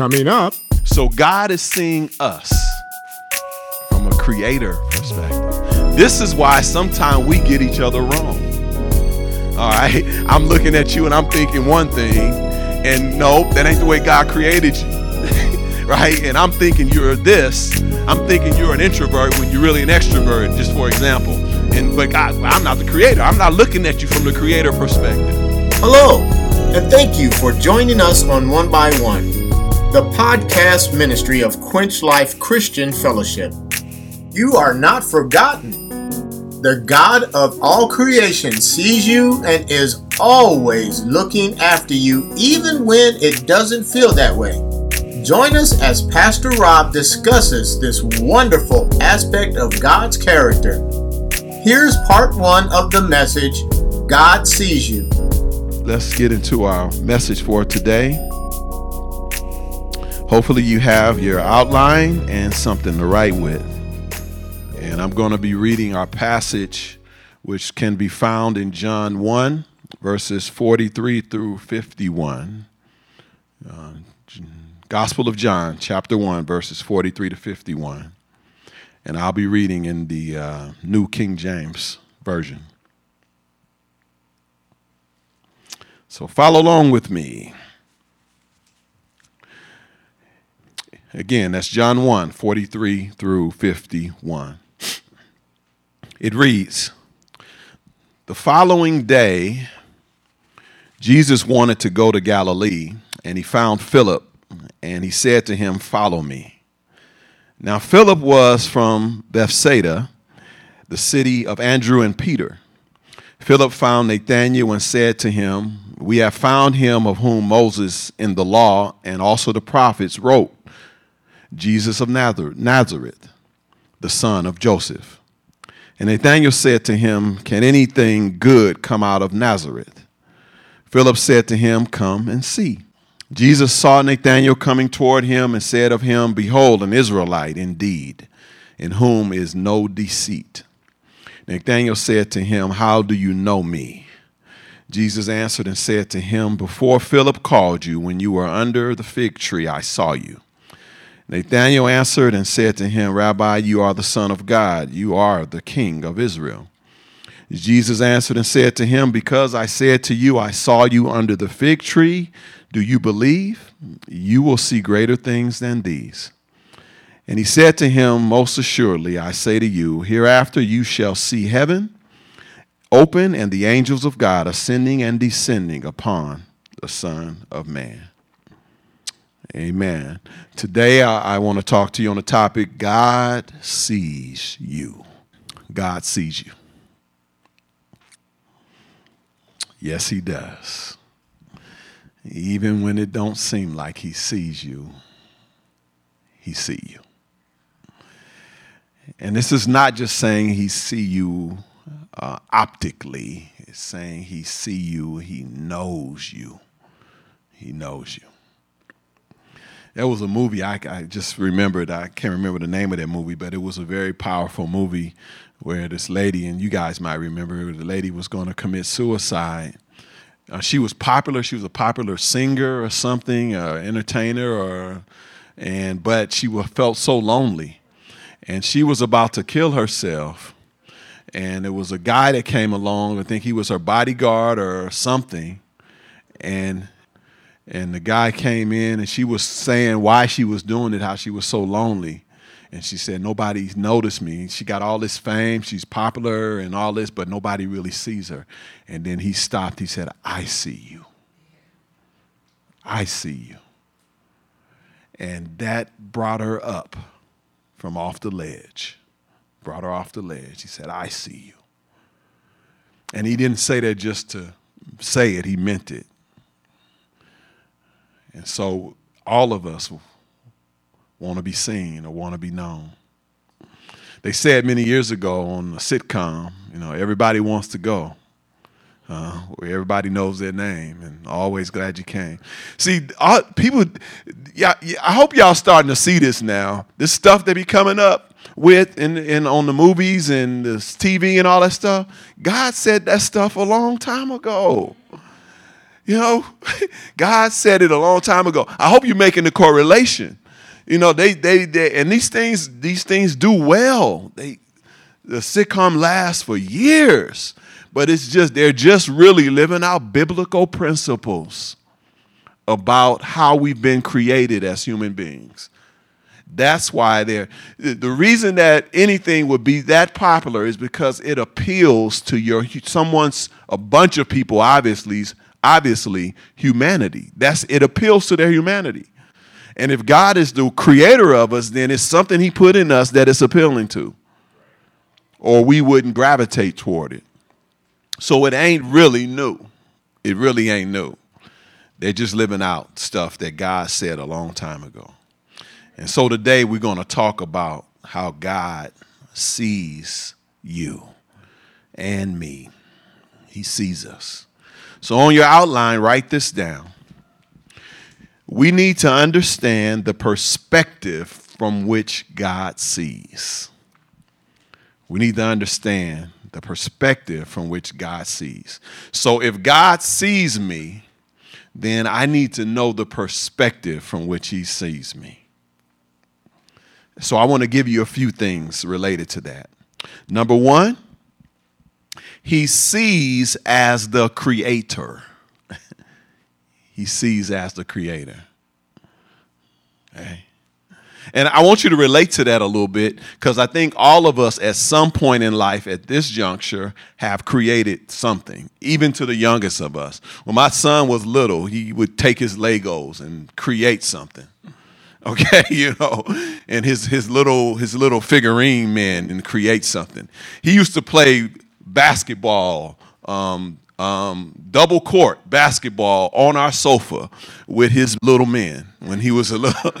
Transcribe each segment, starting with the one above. coming up. So God is seeing us from a creator perspective. This is why sometimes we get each other wrong. All right, I'm looking at you and I'm thinking one thing, and nope, that ain't the way God created you. Right? And I'm thinking you're this. I'm thinking you're an introvert when you're really an extrovert, just for example. And but God, I'm not the creator. I'm not looking at you from the creator perspective. Hello, and thank you for joining us on One by One, the podcast ministry of Quench Life Christian Fellowship. You are not forgotten. The God of all creation sees you and is always looking after you, even when it doesn't feel that way. Join us as Pastor Rob discusses this wonderful aspect of God's character. Here's part one of the message, God Sees You. Let's get into our message for today. Hopefully you have your outline and something to write with. And I'm going to be reading our passage, which can be found in John 1, verses 43 through 51. Gospel of John, chapter 1, verses 43 to 51. And I'll be reading in the New King James Version. So follow along with me. Again, that's John 1, 43 through 51. It reads, the following day, Jesus wanted to go to Galilee, and he found Philip, and he said to him, follow me. Now, Philip was from Bethsaida, the city of Andrew and Peter. Philip found Nathanael and said to him, we have found him of whom Moses in the law and also the prophets wrote, Jesus of Nazareth, the son of Joseph. And Nathanael said to him, can anything good come out of Nazareth? Philip said to him, come and see. Jesus saw Nathanael coming toward him and said of him, behold, an Israelite indeed, in whom is no deceit. Nathanael said to him, how do you know me? Jesus answered and said to him, before Philip called you, when you were under the fig tree, I saw you. Nathanael answered and said to him, Rabbi, you are the Son of God. You are the King of Israel. Jesus answered and said to him, because I said to you, I saw you under the fig tree. Do you believe? You will see greater things than these. And he said to him, most assuredly, I say to you, hereafter you shall see heaven open and the angels of God ascending and descending upon the Son of Man. Amen. Today, I want to talk to you on the topic, God sees you. God sees you. Yes, he does. Even when it don't seem like he sees you, he sees you. And this is not just saying he sees you optically. It's saying he sees you, he knows you. He knows you. There was a movie I just remembered. I can't remember the name of that movie, but it was a very powerful movie where this lady, and you guys might remember, the lady was going to commit suicide. She was popular. She was a popular singer or something, or entertainer, but she felt so lonely, and she was about to kill herself. And there was a guy that came along. I think he was her bodyguard or something, And the guy came in, and she was saying why she was doing it, how she was so lonely. And she said, nobody's noticed me. She got all this fame. She's popular and all this, but nobody really sees her. And then he stopped. He said, I see you. I see you. And that brought her up from off the ledge. Brought her off the ledge. He said, I see you. And he didn't say that just to say it. He meant it. And so all of us want to be seen or want to be known. They said many years ago on a sitcom, everybody wants to go. Where everybody knows their name, and always glad you came. See, people, I hope y'all starting to see this now. This stuff they be coming up with and on the movies and the TV and all that stuff. God said that stuff a long time ago. You know, God said it a long time ago. I hope you're making the correlation. You know, they and these things do well. The sitcom lasts for years, but it's just they're just really living out biblical principles about how we've been created as human beings. That's why the reason that anything would be that popular is because it appeals to a bunch of people, obviously humanity. It appeals to their humanity. And if God is the creator of us, then it's something he put in us that it's appealing to, or we wouldn't gravitate toward it. So it ain't really new. It really ain't new. They're just living out stuff that God said a long time ago. And so today we're going to talk about how God sees you and me. He sees us. So on your outline, write this down. We need to understand the perspective from which God sees. We need to understand the perspective from which God sees. So if God sees me, then I need to know the perspective from which he sees me. So I want to give you a few things related to that. Number one, he sees as the creator. He sees as the creator. Okay. And I want you to relate to that a little bit, because I think all of us at some point in life at this juncture have created something, even to the youngest of us. When my son was little, he would take his Legos and create something. Okay, you know, and his little figurine man and create something. He used to play basketball, double court basketball on our sofa with his little men when he was a little.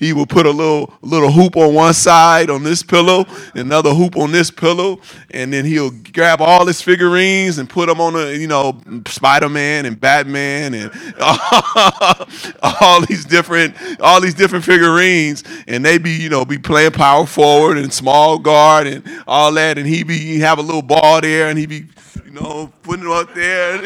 He would put a little hoop on one side on this pillow, another hoop on this pillow, and then he'll grab all his figurines and put them on Spider-Man and Batman and all these different figurines, and they be playing power forward and small guard and all that, and he have a little ball there and he be putting it up there,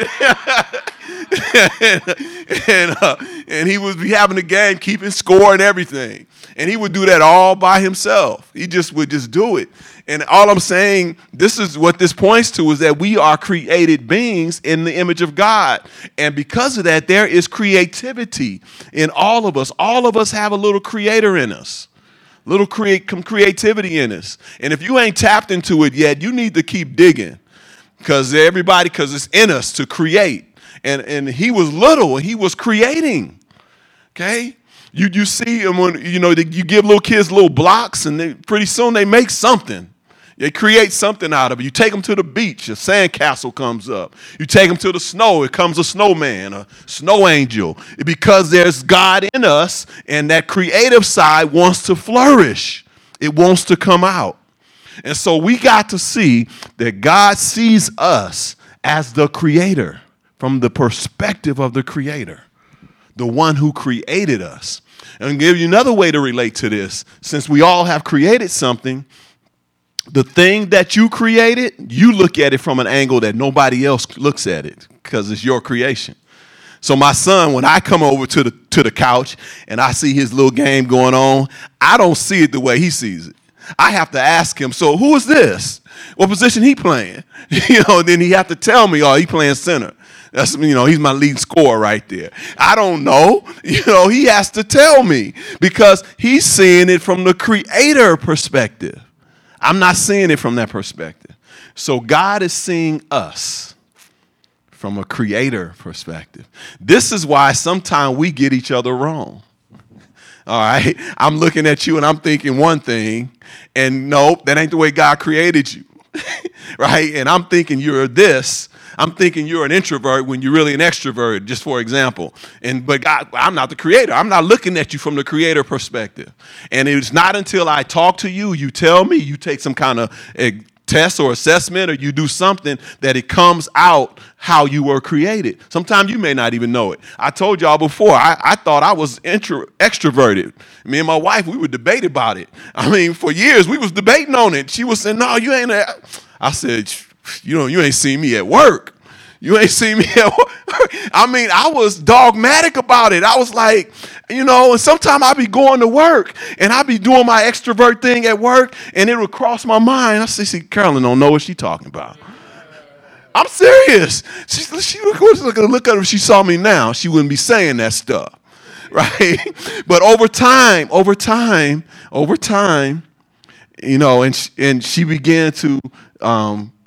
and he would be having a game, keeping score and everything. And he would do that all by himself. He just would do it. And all I'm saying, this is what this points to, is that we are created beings in the image of God. And because of that, there is creativity in all of us. All of us have a little creator in us. Little creativity in us. And if you ain't tapped into it yet, you need to keep digging. Because it's in us to create. And he was little and he was creating. Okay? You see him when, you give little kids little blocks, and pretty soon they make something. They create something out of it. You take them to the beach, a sandcastle comes up. You take them to the snow, it comes a snowman, a snow angel. Because there's God in us, and that creative side wants to flourish. It wants to come out. And so we got to see that God sees us as the creator, from the perspective of the creator, the one who created us. And I'll give you another way to relate to this. Since we all have created something, the thing that you created, you look at it from an angle that nobody else looks at it, because it's your creation. So my son, when I come over to the couch and I see his little game going on, I don't see it the way he sees it. I have to ask him, so who is this? What position he playing? Then he have to tell me, oh, he playing center. That's, he's my leading scorer right there. I don't know. He has to tell me, because he's seeing it from the creator perspective. I'm not seeing it from that perspective. So God is seeing us from a creator perspective. This is why sometimes we get each other wrong. All right, I'm looking at you and I'm thinking one thing, and nope, that ain't the way God created you, right? And I'm thinking you're this. I'm thinking you're an introvert when you're really an extrovert, just for example. But God, I'm not the creator. I'm not looking at you from the creator perspective. And it's not until I talk to you, you tell me, you take some kind of test or assessment, or you do something, that it comes out how you were created. Sometimes you may not even know it. I told y'all before, I thought I was extroverted. Me and my wife, we would debate about it. I mean, for years we was debating on it. She was saying, no, you ain't. I said, you ain't seen me at work. You ain't seen me at work. I mean, I was dogmatic about it. I was like, you know, and sometimes I be going to work and I be doing my extrovert thing at work and it would cross my mind. I say, see, Carolyn don't know what she talking about. I'm serious. She was going to look at her if she saw me now. She wouldn't be saying that stuff, right? But over time, you know, and she began to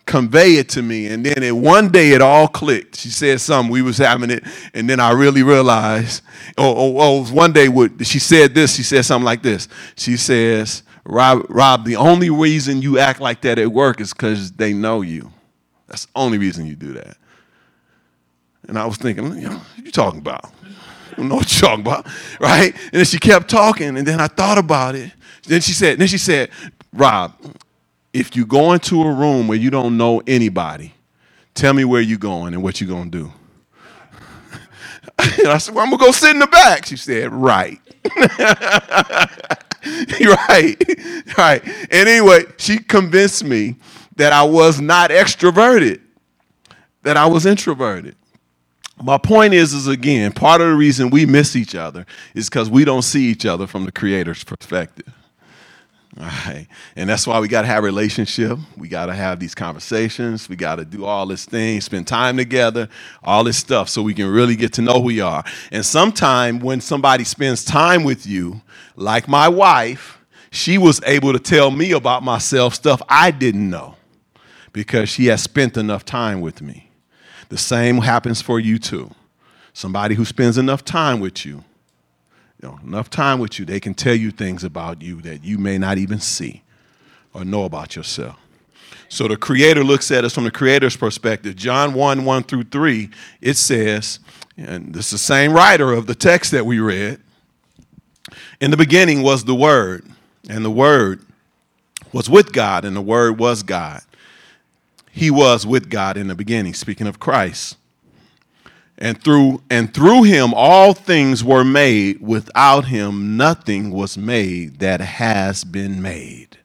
convey it to me. And then one day it all clicked. She said something. We was having it. And then I really realized, one day she said this. She said something like this. She says, Rob, the only reason you act like that at work is because they know you. That's the only reason you do that. And I was thinking, you know, what you talking about? I don't know what you're talking about, right? And then she kept talking, and then I thought about it. Then she said, Rob, if you go into a room where you don't know anybody, tell me where you're going and what you're going to do. And I said, well, I'm going to go sit in the back. She said, right. Right. And anyway, she convinced me that I was not extroverted, that I was introverted. My point is again, part of the reason we miss each other is because we don't see each other from the Creator's perspective. All right. And that's why we got to have a relationship. We got to have these conversations. We got to do all this thing, spend time together, all this stuff, so we can really get to know who we are. And sometime when somebody spends time with you, like my wife, she was able to tell me about myself stuff I didn't know because she has spent enough time with me. The same happens for you too. Somebody who spends enough time with you, they can tell you things about you that you may not even see or know about yourself. So the Creator looks at us from the Creator's perspective. John 1:1-3, it says, and this is the same writer of the text that we read, in the beginning was the Word, and the Word was with God, and the Word was God. He was with God in the beginning, speaking of Christ. And through him all things were made. Without him nothing was made that has been made.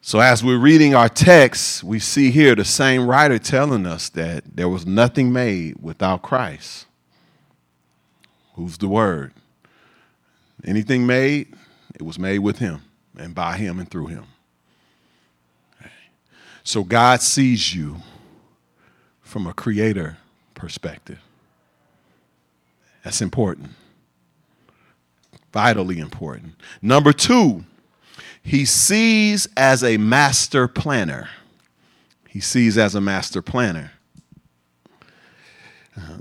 So as we're reading our text, we see here the same writer telling us that there was nothing made without Christ. Who's the Word? Anything made, it was made with him and by him and through him. So God sees you from a Creator perspective. That's important. Vitally important. Number two, he sees as a master planner. He sees as a master planner.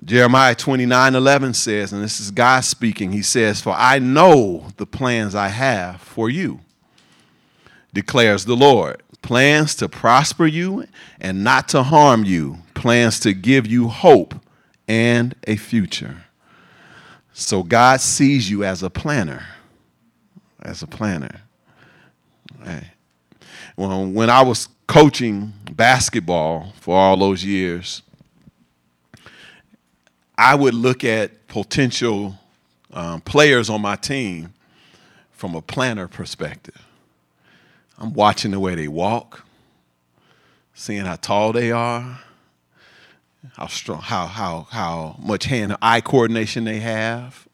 Jeremiah 29:11 says, and this is God speaking, he says, "For I know the plans I have for you, declares the Lord. Plans to prosper you and not to harm you. Plans to give you hope and a future." So God sees you as a planner. As a planner. Right. Well, when I was coaching basketball for all those years, I would look at potential players on my team from a planner perspective. I'm watching the way they walk, seeing how tall they are, how strong, how much hand-eye coordination they have,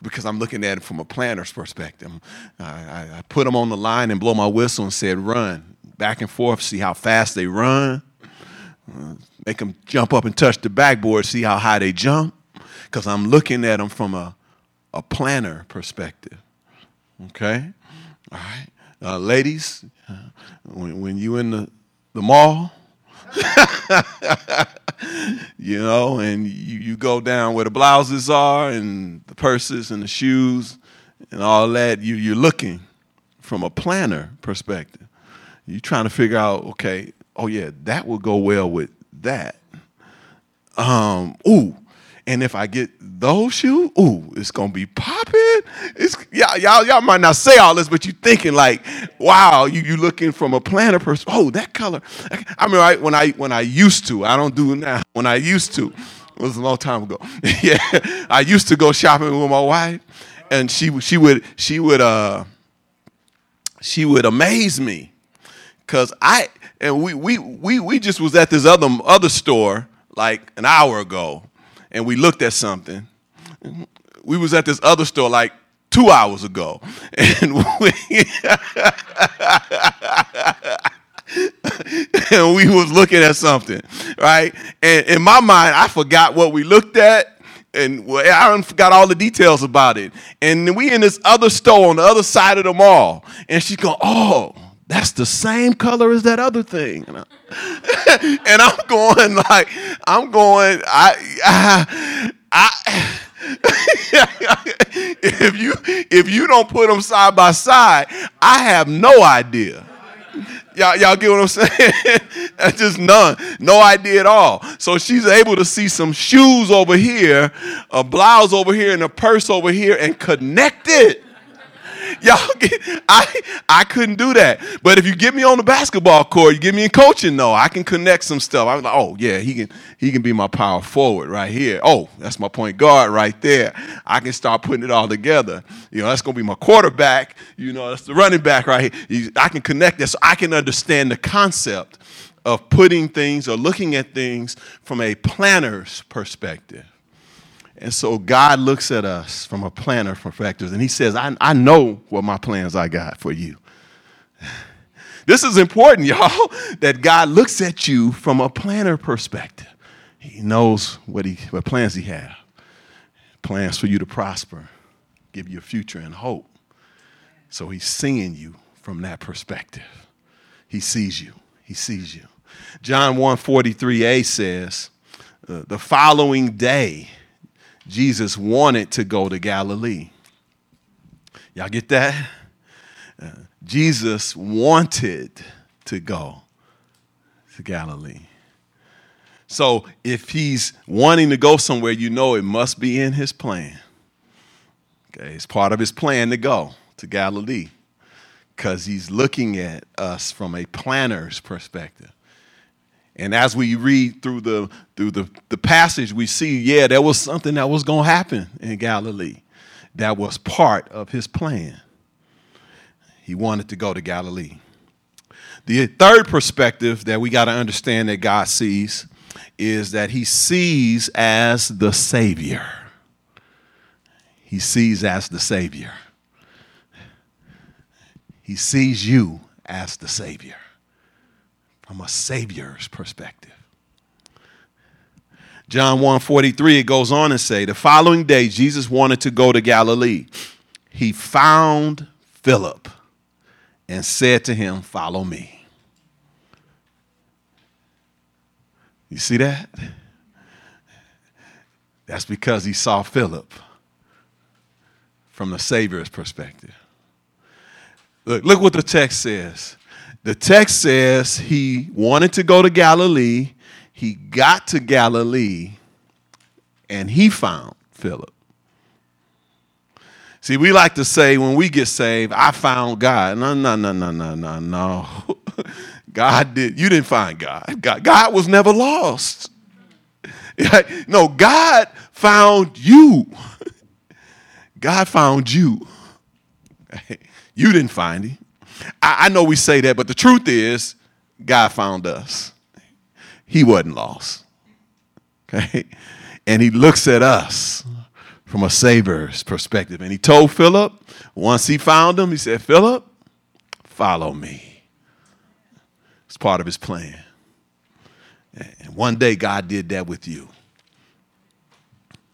because I'm looking at it from a planner's perspective. I put them on the line and blow my whistle and said, "Run back and forth, see how fast they run. Make them jump up and touch the backboard, see how high they jump," because I'm looking at them from a planner perspective. Okay, all right. Ladies, when you in the mall, you know, and you go down where the blouses are and the purses and the shoes and all that, you're looking from a planner perspective. You're trying to figure out, okay, oh yeah, that will go well with that. And if I get those shoes, it's going to be popping. Y'all might not say all this, but you're thinking like, wow, you looking from a planner person. Oh, that color. I mean, right, when I used to, I don't do it now. When I used to, it was a long time ago. Yeah, I used to go shopping with my wife, and she would amaze me, 'cause and we just was at this other store like an hour ago, and we looked at something. We was at this other store like 2 hours ago, and we was looking at something, right? And in my mind, I forgot what we looked at. And I forgot all the details about it. And we in this other store on the other side of the mall. And she's going, oh, that's the same color as that other thing. And, I'm going, if you don't put them side by side, I have no idea. Y'all get what I'm saying? That's just none. No idea at all. So she's able to see some shoes over here, a blouse over here, and a purse over here, and connect it. Y'all get, I couldn't do that. But if you get me on the basketball court, you get me in coaching, though, I can connect some stuff. I was like, oh, yeah, he can be my power forward right here. Oh, that's my point guard right there. I can start putting it all together. You know, that's going to be my quarterback. You know, that's the running back right here. I can connect that so I can understand the concept of putting things or looking at things from a planner's perspective. And so God looks at us from a planner perspective, and he says, I know what my plans I got for you. This is important, y'all, that God looks at you from a planner perspective. He knows what plans he has. Plans for you to prosper, give you a future and hope. So he's seeing you from that perspective. He sees you. He sees you. John 1:43a says, the following day, Jesus wanted to go to Galilee. Y'all get that? Jesus wanted to go to Galilee. So if he's wanting to go somewhere, you know it must be in his plan. Okay, it's part of his plan to go to Galilee because he's looking at us from a planner's perspective. And as we read through the passage, we see, yeah, there was something that was going to happen in Galilee that was part of his plan. He wanted to go to Galilee. The third perspective that we got to understand that God sees is that he sees as the Savior. He sees as the Savior. He sees you as the Savior. From a Savior's perspective. John 1:43, it goes on and say, the following day, Jesus wanted to go to Galilee. He found Philip and said to him, follow me. You see that? That's because he saw Philip from the Savior's perspective. Look what the text says. The text says he wanted to go to Galilee. He got to Galilee, and he found Philip. See, we like to say when we get saved, I found God. No. God did. You didn't find God. God was never lost. No, God found you. God found you. You didn't find him. I know we say that, but the truth is, God found us. He wasn't lost. Okay? And he looks at us from a Savior's perspective. And he told Philip, once he found him, he said, Philip, follow me. It's part of his plan. And one day God did that with you.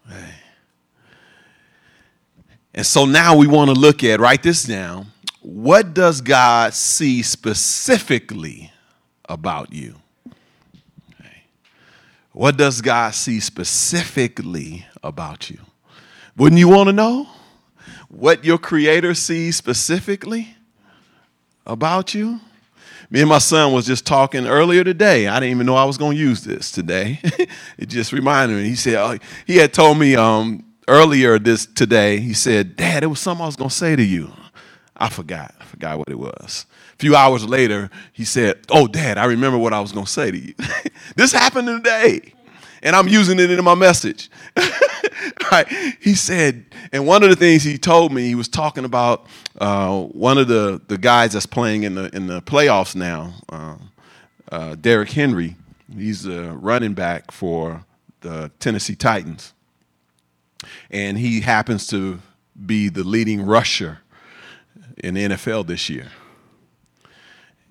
Okay. And so now we want to look at, write this down. What does God see specifically about you? Okay. What does God see specifically about you? Wouldn't you want to know what your Creator sees specifically about you? Me and my son was just talking earlier today. I didn't even know I was going to use this today. It just reminded me. He said, he had told me earlier today, he said, Dad, it was something I was going to say to you. I forgot what it was. A few hours later, he said, oh, Dad, I remember what I was going to say to you. This happened today, and I'm using it in my message. Right. He said, and one of the things he told me, he was talking about one of the guys that's playing in the playoffs now, Derrick Henry. He's a running back for the Tennessee Titans. And he happens to be the leading rusher in the NFL this year.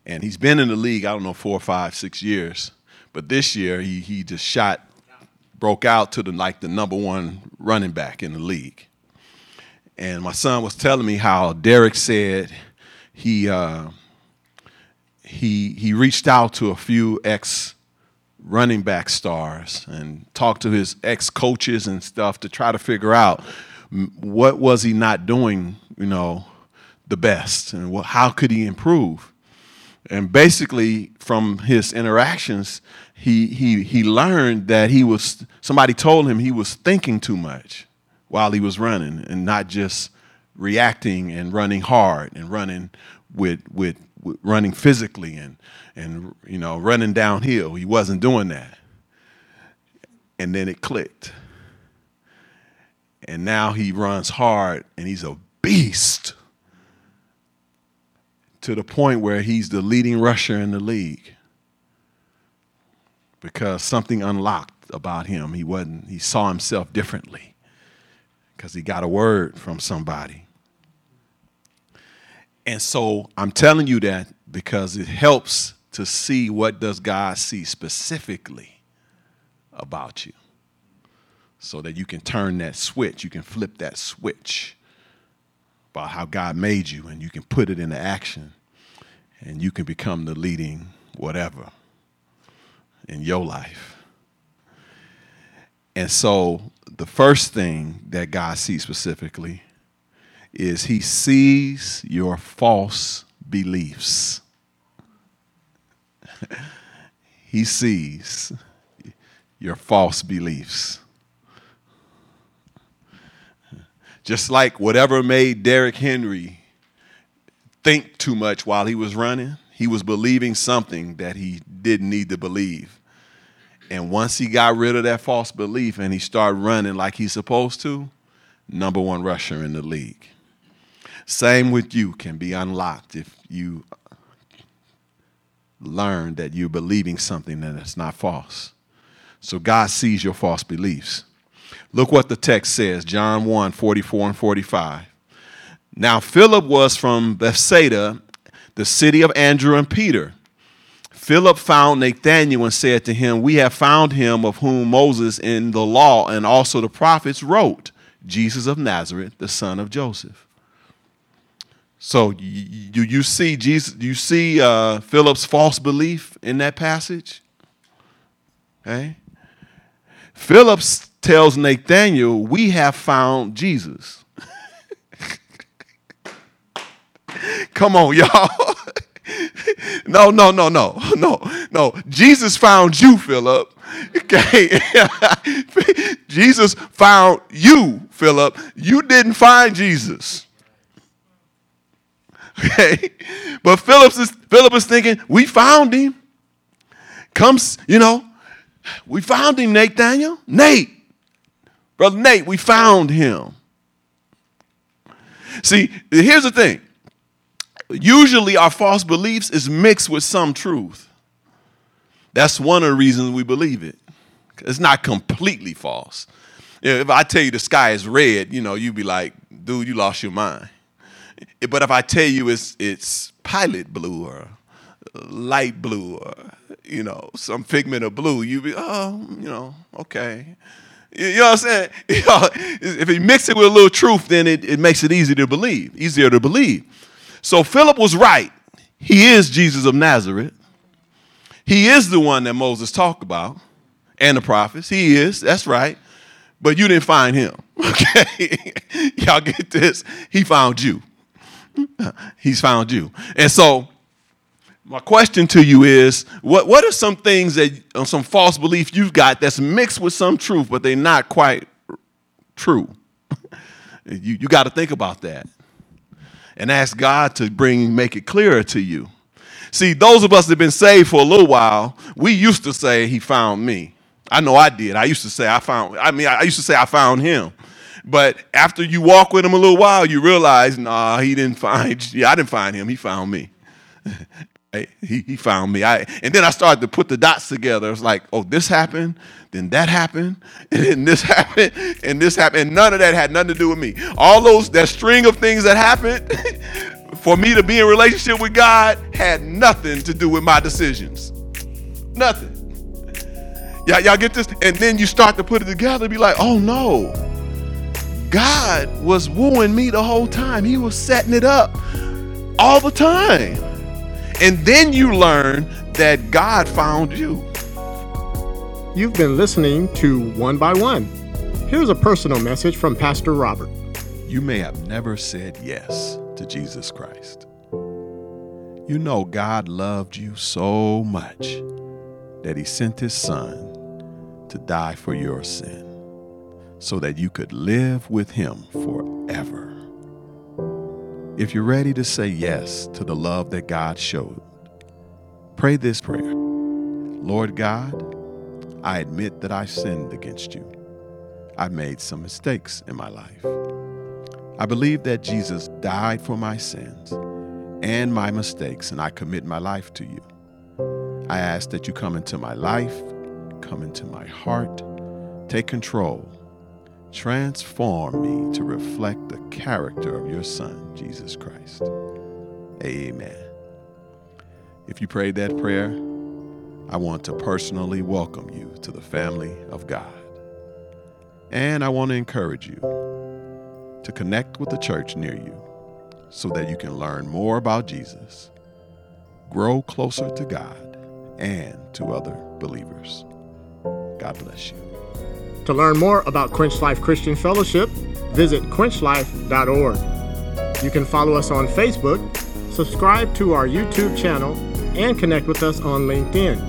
And he's been in the league, I don't know, 4, 5, 6 years. But this year, he just broke out to the number one running back in the league. And my son was telling me how Derrick said he reached out to a few ex-running back stars and talked to his ex-coaches and stuff to try to figure out what was he not doing, the best, and how could he improve. And basically, from his interactions, he learned that somebody told him he was thinking too much while he was running and not just reacting and running hard and running with running physically and running downhill. He wasn't doing that. And then it clicked. And now he runs hard and he's a beast, to the point where he's the leading rusher in the league, because something unlocked about him. He saw himself differently because he got a word from somebody. And so I'm telling you that because it helps to see what does God see specifically about you, so that you can turn that switch, you can flip that switch about how God made you, and you can put it into action, and you can become the leading whatever in your life. And so the first thing that God sees specifically is he sees your false beliefs. He sees your false beliefs. Just like whatever made Derrick Henry think too much while he was running, he was believing something that he didn't need to believe. And once he got rid of that false belief and he started running like he's supposed to, number one rusher in the league. Same with you, can be unlocked if you learn that you're believing something that is not false. So God sees your false beliefs. Look what the text says, John 1, 44 and 45. Now Philip was from Bethsaida, the city of Andrew and Peter. Philip found Nathanael and said to him, "We have found him of whom Moses in the law and also the prophets wrote, Jesus of Nazareth, the son of Joseph." So you see Jesus? You see Philip's false belief in that passage? Okay. Philip tells Nathanael, "We have found Jesus." Come on, y'all. No. Jesus found you, Philip. Okay. Jesus found you, Philip. You didn't find Jesus. Okay. But Philip is thinking, we found him. Comes, we found him, Nathanael. Nate. Brother Nate, we found him. See, here's the thing. Usually our false beliefs is mixed with some truth. That's one of the reasons we believe it. It's not completely false. If I tell you the sky is red, you'd be like, dude, you lost your mind. But if I tell you it's pilot blue or light blue or, some figment of blue, you'd be, okay. You know what I'm saying? If you mix it with a little truth, then it makes it easier to believe. So Philip was right. He is Jesus of Nazareth. He is the one that Moses talked about and the prophets. He is. That's right. But you didn't find him. Okay. Y'all get this. He found you. He's found you. And so my question to you is, what are some things that, some false belief you've got that's mixed with some truth, but they're not quite true? You got to think about that. And ask God to make it clearer to you. See, those of us that have been saved for a little while, we used to say he found me. I know I did. I used to say I found him. But after you walk with him a litlittle while, you realize, I didn't find him. He found me. He found me. And then I started to put the dots together. It was like, oh, this happened, then that happened, and then this happened, and this happened. And none of that had nothing to do with me. All those, that string of things that happened for me to be in relationship with God had nothing to do with my decisions. Nothing. Y'all get this? And then you start to put it together and be like, oh no, God was wooing me the whole time. He was setting it up all the time. And then you learn that God found you. You've been listening to One by One. Here's a personal message from Pastor Robert. You may have never said yes to Jesus Christ. You know God loved you so much that he sent his son to die for your sin so that you could live with him forever. If you're ready to say yes to the love that God showed, pray this prayer. Lord God, I admit that I sinned against you. I've made some mistakes in my life. I believe that Jesus died for my sins and my mistakes, and I commit my life to you. I ask that you come into my life, come into my heart, take control. Transform me to reflect the character of your Son, Jesus Christ. Amen. If you prayed that prayer, I want to personally welcome you to the family of God. And I want to encourage you to connect with the church near you so that you can learn more about Jesus, grow closer to God and to other believers. God bless you. To learn more about Quench Life Christian Fellowship, visit quenchlife.org. You can follow us on Facebook, subscribe to our YouTube channel, and connect with us on LinkedIn.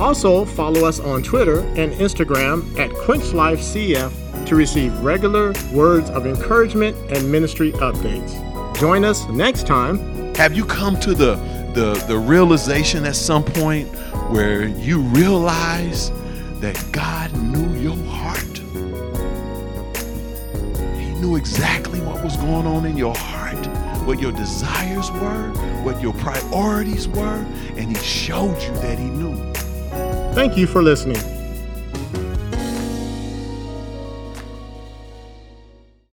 Also, follow us on Twitter and Instagram at QuenchLifeCF to receive regular words of encouragement and ministry updates. Join us next time. Have you come to the realization at some point where you realize that God knew your heart? He knew exactly what was going on in your heart, what your desires were, what your priorities were, and he showed you that he knew. Thank you for listening.